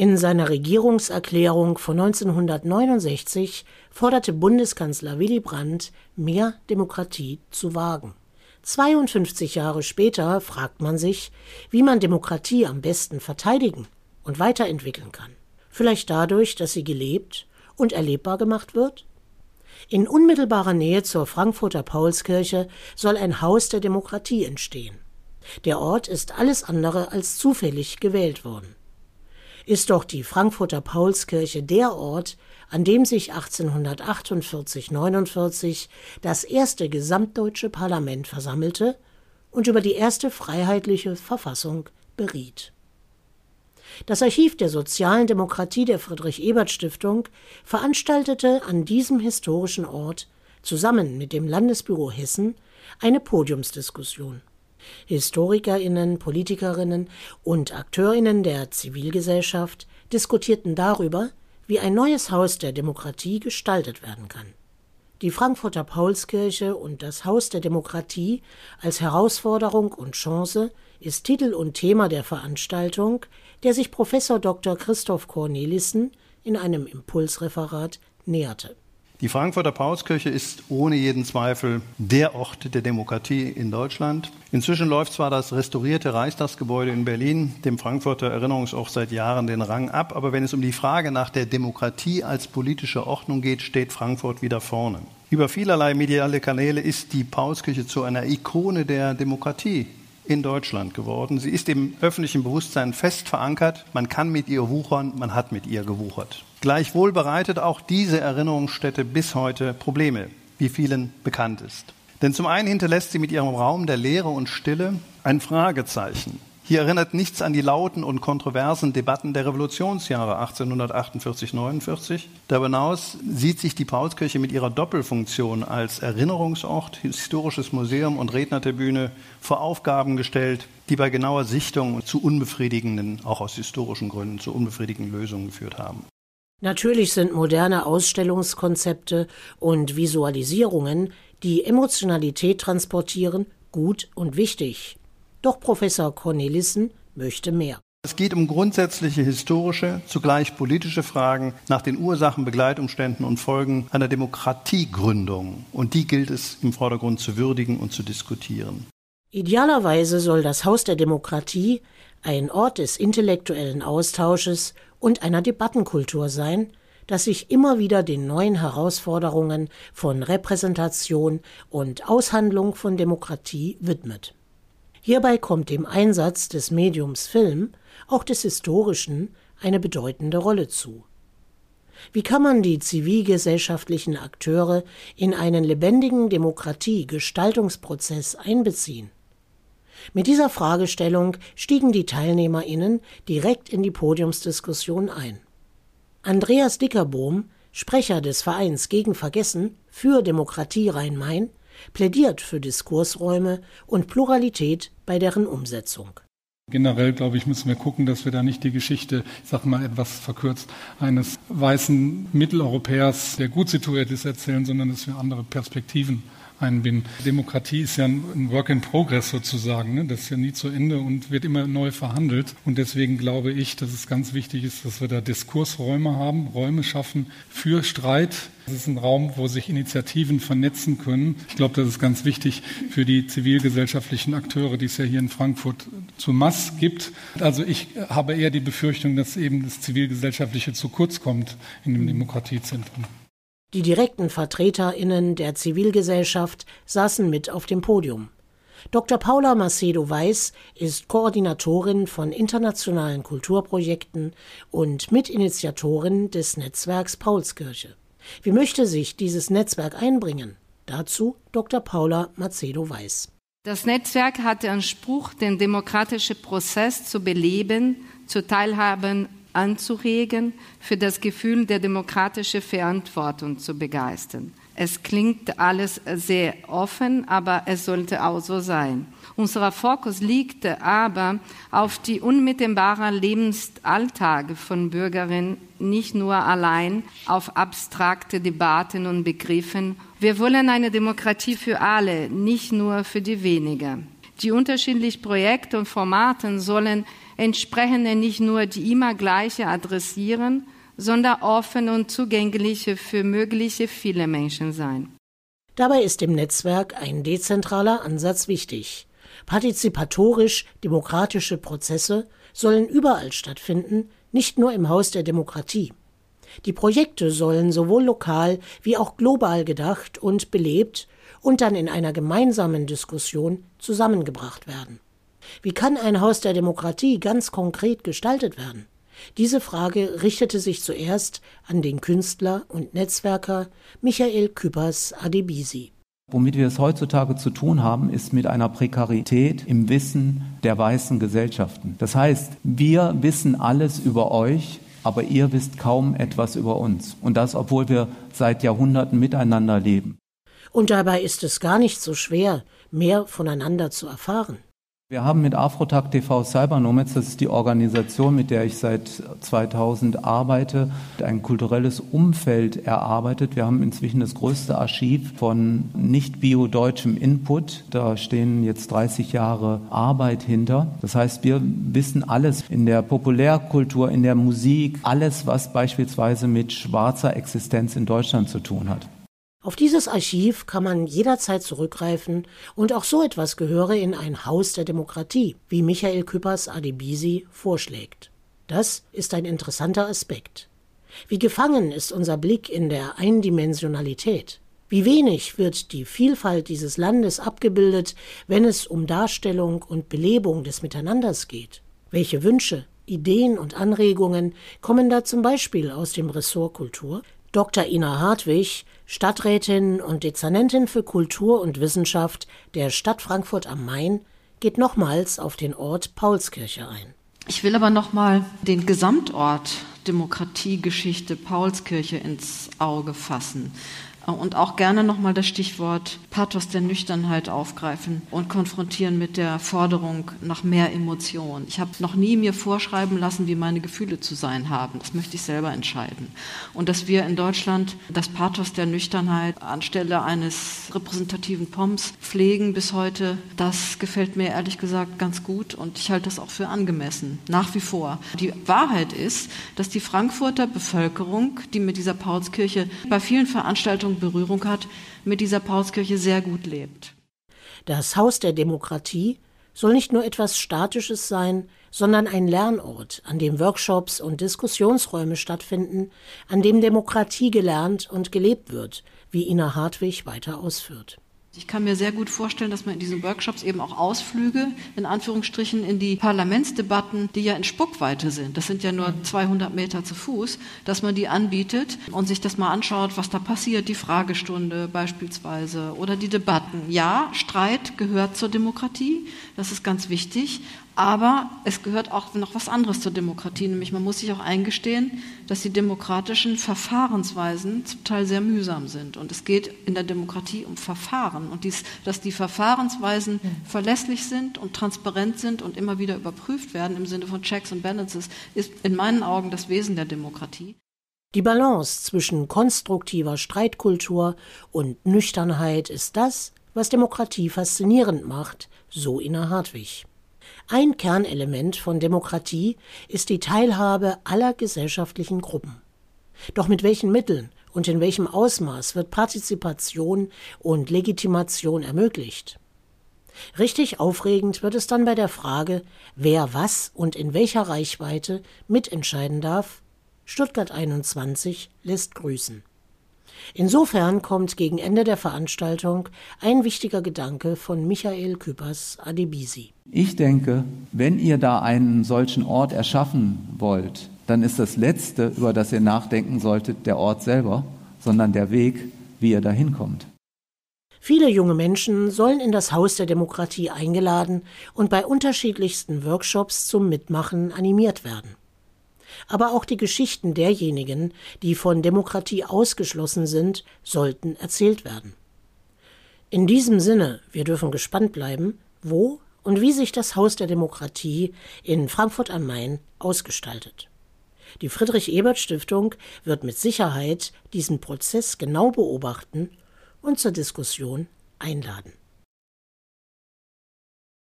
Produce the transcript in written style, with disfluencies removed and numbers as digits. In seiner Regierungserklärung von 1969 forderte Bundeskanzler Willy Brandt, mehr Demokratie zu wagen. 52 Jahre später fragt man sich, wie man Demokratie am besten verteidigen und weiterentwickeln kann. Vielleicht dadurch, dass sie gelebt und erlebbar gemacht wird? In unmittelbarer Nähe zur Frankfurter Paulskirche soll ein Haus der Demokratie entstehen. Der Ort ist alles andere als zufällig gewählt worden. Ist doch die Frankfurter Paulskirche der Ort, an dem sich 1848-49 das erste gesamtdeutsche Parlament versammelte und über die erste freiheitliche Verfassung beriet. Das Archiv der sozialen Demokratie der Friedrich-Ebert-Stiftung veranstaltete an diesem historischen Ort zusammen mit dem Landesbüro Hessen eine Podiumsdiskussion. HistorikerInnen, PolitikerInnen und AkteurInnen der Zivilgesellschaft diskutierten darüber, wie ein neues Haus der Demokratie gestaltet werden kann. Die Frankfurter Paulskirche und das Haus der Demokratie als Herausforderung und Chance ist Titel und Thema der Veranstaltung, der sich Prof. Dr. Christoph Cornelissen in einem Impulsreferat näherte. Die Frankfurter Paulskirche ist ohne jeden Zweifel der Ort der Demokratie in Deutschland. Inzwischen läuft zwar das restaurierte Reichstagsgebäude in Berlin dem Frankfurter Erinnerungsort seit Jahren den Rang ab, aber wenn es um die Frage nach der Demokratie als politische Ordnung geht, steht Frankfurt wieder vorne. Über vielerlei mediale Kanäle ist die Paulskirche zu einer Ikone der Demokratie in Deutschland geworden. Sie ist im öffentlichen Bewusstsein fest verankert. Man kann mit ihr wuchern, man hat mit ihr gewuchert. Gleichwohl bereitet auch diese Erinnerungsstätte bis heute Probleme, wie vielen bekannt ist. Denn zum einen hinterlässt sie mit ihrem Raum der Leere und Stille ein Fragezeichen. Hier erinnert nichts an die lauten und kontroversen Debatten der Revolutionsjahre 1848-49. Darüber hinaus sieht sich die Paulskirche mit ihrer Doppelfunktion als Erinnerungsort, historisches Museum und Rednertribüne vor Aufgaben gestellt, die bei genauer Sichtung zu unbefriedigenden, auch aus historischen Gründen, zu unbefriedigenden Lösungen geführt haben. Natürlich sind moderne Ausstellungskonzepte und Visualisierungen, die Emotionalität transportieren, gut und wichtig. Doch Professor Cornelissen möchte mehr. Es geht um grundsätzliche historische, zugleich politische Fragen nach den Ursachen, Begleitumständen und Folgen einer Demokratiegründung. Und die gilt es im Vordergrund zu würdigen und zu diskutieren. Idealerweise soll das Haus der Demokratie ein Ort des intellektuellen Austausches und einer Debattenkultur sein, das sich immer wieder den neuen Herausforderungen von Repräsentation und Aushandlung von Demokratie widmet. Hierbei kommt dem Einsatz des Mediums Film, auch des Historischen, eine bedeutende Rolle zu. Wie kann man die zivilgesellschaftlichen Akteure in einen lebendigen Demokratiegestaltungsprozess einbeziehen? Mit dieser Fragestellung stiegen die TeilnehmerInnen direkt in die Podiumsdiskussion ein. Andreas Dickerbohm, Sprecher des Vereins Gegen Vergessen für Demokratie Rhein-Main, plädiert für Diskursräume und Pluralität bei deren Umsetzung. Generell, glaube ich, müssen wir gucken, dass wir da nicht die Geschichte, ich sage mal etwas verkürzt, eines weißen Mitteleuropäers, der gut situiert ist, erzählen, sondern dass wir andere Perspektiven einbinden. Demokratie ist ja ein Work in Progress sozusagen, ne? Das ist ja nie zu Ende und wird immer neu verhandelt. Und deswegen glaube ich, dass es ganz wichtig ist, dass wir da Diskursräume haben, Räume schaffen für Streit. Das ist ein Raum, wo sich Initiativen vernetzen können. Ich glaube, das ist ganz wichtig für die zivilgesellschaftlichen Akteure, die es ja hier in Frankfurt zu Mass gibt. Also ich habe eher die Befürchtung, dass eben das Zivilgesellschaftliche zu kurz kommt in dem Demokratiezentrum. Die direkten VertreterInnen der Zivilgesellschaft saßen mit auf dem Podium. Dr. Paula Macedo-Weiss ist Koordinatorin von internationalen Kulturprojekten und Mitinitiatorin des Netzwerks Paulskirche. Wie möchte sich dieses Netzwerk einbringen? Dazu Dr. Paula Macedo-Weiss. Das Netzwerk hat den Anspruch, den demokratischen Prozess zu beleben, zu teilhaben, anzuregen, für das Gefühl der demokratischen Verantwortung zu begeistern. Es klingt alles sehr offen, aber es sollte auch so sein. Unser Fokus liegt aber auf die unmittelbaren Lebensalltage von Bürgerinnen, nicht nur allein auf abstrakte Debatten und Begriffen. Wir wollen eine Demokratie für alle, nicht nur für die wenigen. Die unterschiedlichen Projekte und Formate sollen entsprechende nicht nur die immer gleiche adressieren, sondern offen und zugänglich für mögliche viele Menschen sein. Dabei ist im Netzwerk ein dezentraler Ansatz wichtig. Partizipatorisch demokratische Prozesse sollen überall stattfinden, nicht nur im Haus der Demokratie. Die Projekte sollen sowohl lokal wie auch global gedacht und belebt und dann in einer gemeinsamen Diskussion zusammengebracht werden. Wie kann ein Haus der Demokratie ganz konkret gestaltet werden? Diese Frage richtete sich zuerst an den Künstler und Netzwerker Michael Küppers-Adebisi. Womit wir es heutzutage zu tun haben, ist mit einer Prekarität im Wissen der weißen Gesellschaften. Das heißt, wir wissen alles über euch, aber ihr wisst kaum etwas über uns. Und das, obwohl wir seit Jahrhunderten miteinander leben. Und dabei ist es gar nicht so schwer, mehr voneinander zu erfahren. Wir haben mit Afrotak TV Cybernomads, das ist die Organisation, mit der ich seit 2000 arbeite, ein kulturelles Umfeld erarbeitet. Wir haben inzwischen das größte Archiv von nicht-bio-deutschem Input. Da stehen jetzt 30 Jahre Arbeit hinter. Das heißt, wir wissen alles in der Populärkultur, in der Musik, alles, was beispielsweise mit schwarzer Existenz in Deutschland zu tun hat. Auf dieses Archiv kann man jederzeit zurückgreifen und auch so etwas gehöre in ein Haus der Demokratie, wie Michael Küppers-Adebisi vorschlägt. Das ist ein interessanter Aspekt. Wie gefangen ist unser Blick in der Eindimensionalität? Wie wenig wird die Vielfalt dieses Landes abgebildet, wenn es um Darstellung und Belebung des Miteinanders geht? Welche Wünsche, Ideen und Anregungen kommen da zum Beispiel aus dem Ressort Kultur? Dr. Ina Hartwig, Stadträtin und Dezernentin für Kultur und Wissenschaft der Stadt Frankfurt am Main, geht nochmals auf den Ort Paulskirche ein. Ich will aber nochmal den Gesamtort Demokratiegeschichte Paulskirche ins Auge fassen und auch gerne nochmal das Stichwort Pathos der Nüchternheit aufgreifen und konfrontieren mit der Forderung nach mehr Emotion. Ich habe noch nie mir vorschreiben lassen, wie meine Gefühle zu sein haben. Das möchte ich selber entscheiden. Und dass wir in Deutschland das Pathos der Nüchternheit anstelle eines repräsentativen Pomps pflegen bis heute, das gefällt mir ehrlich gesagt ganz gut und ich halte das auch für angemessen, nach wie vor. Die Wahrheit ist, dass die Frankfurter Bevölkerung, die mit dieser Paulskirche bei vielen Veranstaltungen Berührung hat, mit dieser Paulskirche sehr gut lebt. Das Haus der Demokratie soll nicht nur etwas Statisches sein, sondern ein Lernort, an dem Workshops und Diskussionsräume stattfinden, an dem Demokratie gelernt und gelebt wird, wie Ina Hartwig weiter ausführt. Ich kann mir sehr gut vorstellen, dass man in diesen Workshops eben auch Ausflüge, in Anführungsstrichen, in die Parlamentsdebatten, die ja in Spuckweite sind, das sind ja nur 200 Meter zu Fuß, dass man die anbietet und sich das mal anschaut, was da passiert, die Fragestunde beispielsweise oder die Debatten. Ja, Streit gehört zur Demokratie, das ist ganz wichtig. Aber es gehört auch noch was anderes zur Demokratie, nämlich man muss sich auch eingestehen, dass die demokratischen Verfahrensweisen zum Teil sehr mühsam sind. Und es geht in der Demokratie um Verfahren und dass die Verfahrensweisen verlässlich sind und transparent sind und immer wieder überprüft werden im Sinne von Checks and Balances, ist in meinen Augen das Wesen der Demokratie. Die Balance zwischen konstruktiver Streitkultur und Nüchternheit ist das, was Demokratie faszinierend macht, so Ina Hartwig. Ein Kernelement von Demokratie ist die Teilhabe aller gesellschaftlichen Gruppen. Doch mit welchen Mitteln und in welchem Ausmaß wird Partizipation und Legitimation ermöglicht? Richtig aufregend wird es dann bei der Frage, wer was und in welcher Reichweite mitentscheiden darf. Stuttgart 21 lässt grüßen. Insofern kommt gegen Ende der Veranstaltung ein wichtiger Gedanke von Michael Küppers-Adebisi. Ich denke, wenn ihr da einen solchen Ort erschaffen wollt, dann ist das Letzte, über das ihr nachdenken solltet, der Ort selber, sondern der Weg, wie ihr da hinkommt. Viele junge Menschen sollen in das Haus der Demokratie eingeladen und bei unterschiedlichsten Workshops zum Mitmachen animiert werden. Aber auch die Geschichten derjenigen, die von Demokratie ausgeschlossen sind, sollten erzählt werden. In diesem Sinne, wir dürfen gespannt bleiben, wo und wie sich das Haus der Demokratie in Frankfurt am Main ausgestaltet. Die Friedrich-Ebert-Stiftung wird mit Sicherheit diesen Prozess genau beobachten und zur Diskussion einladen.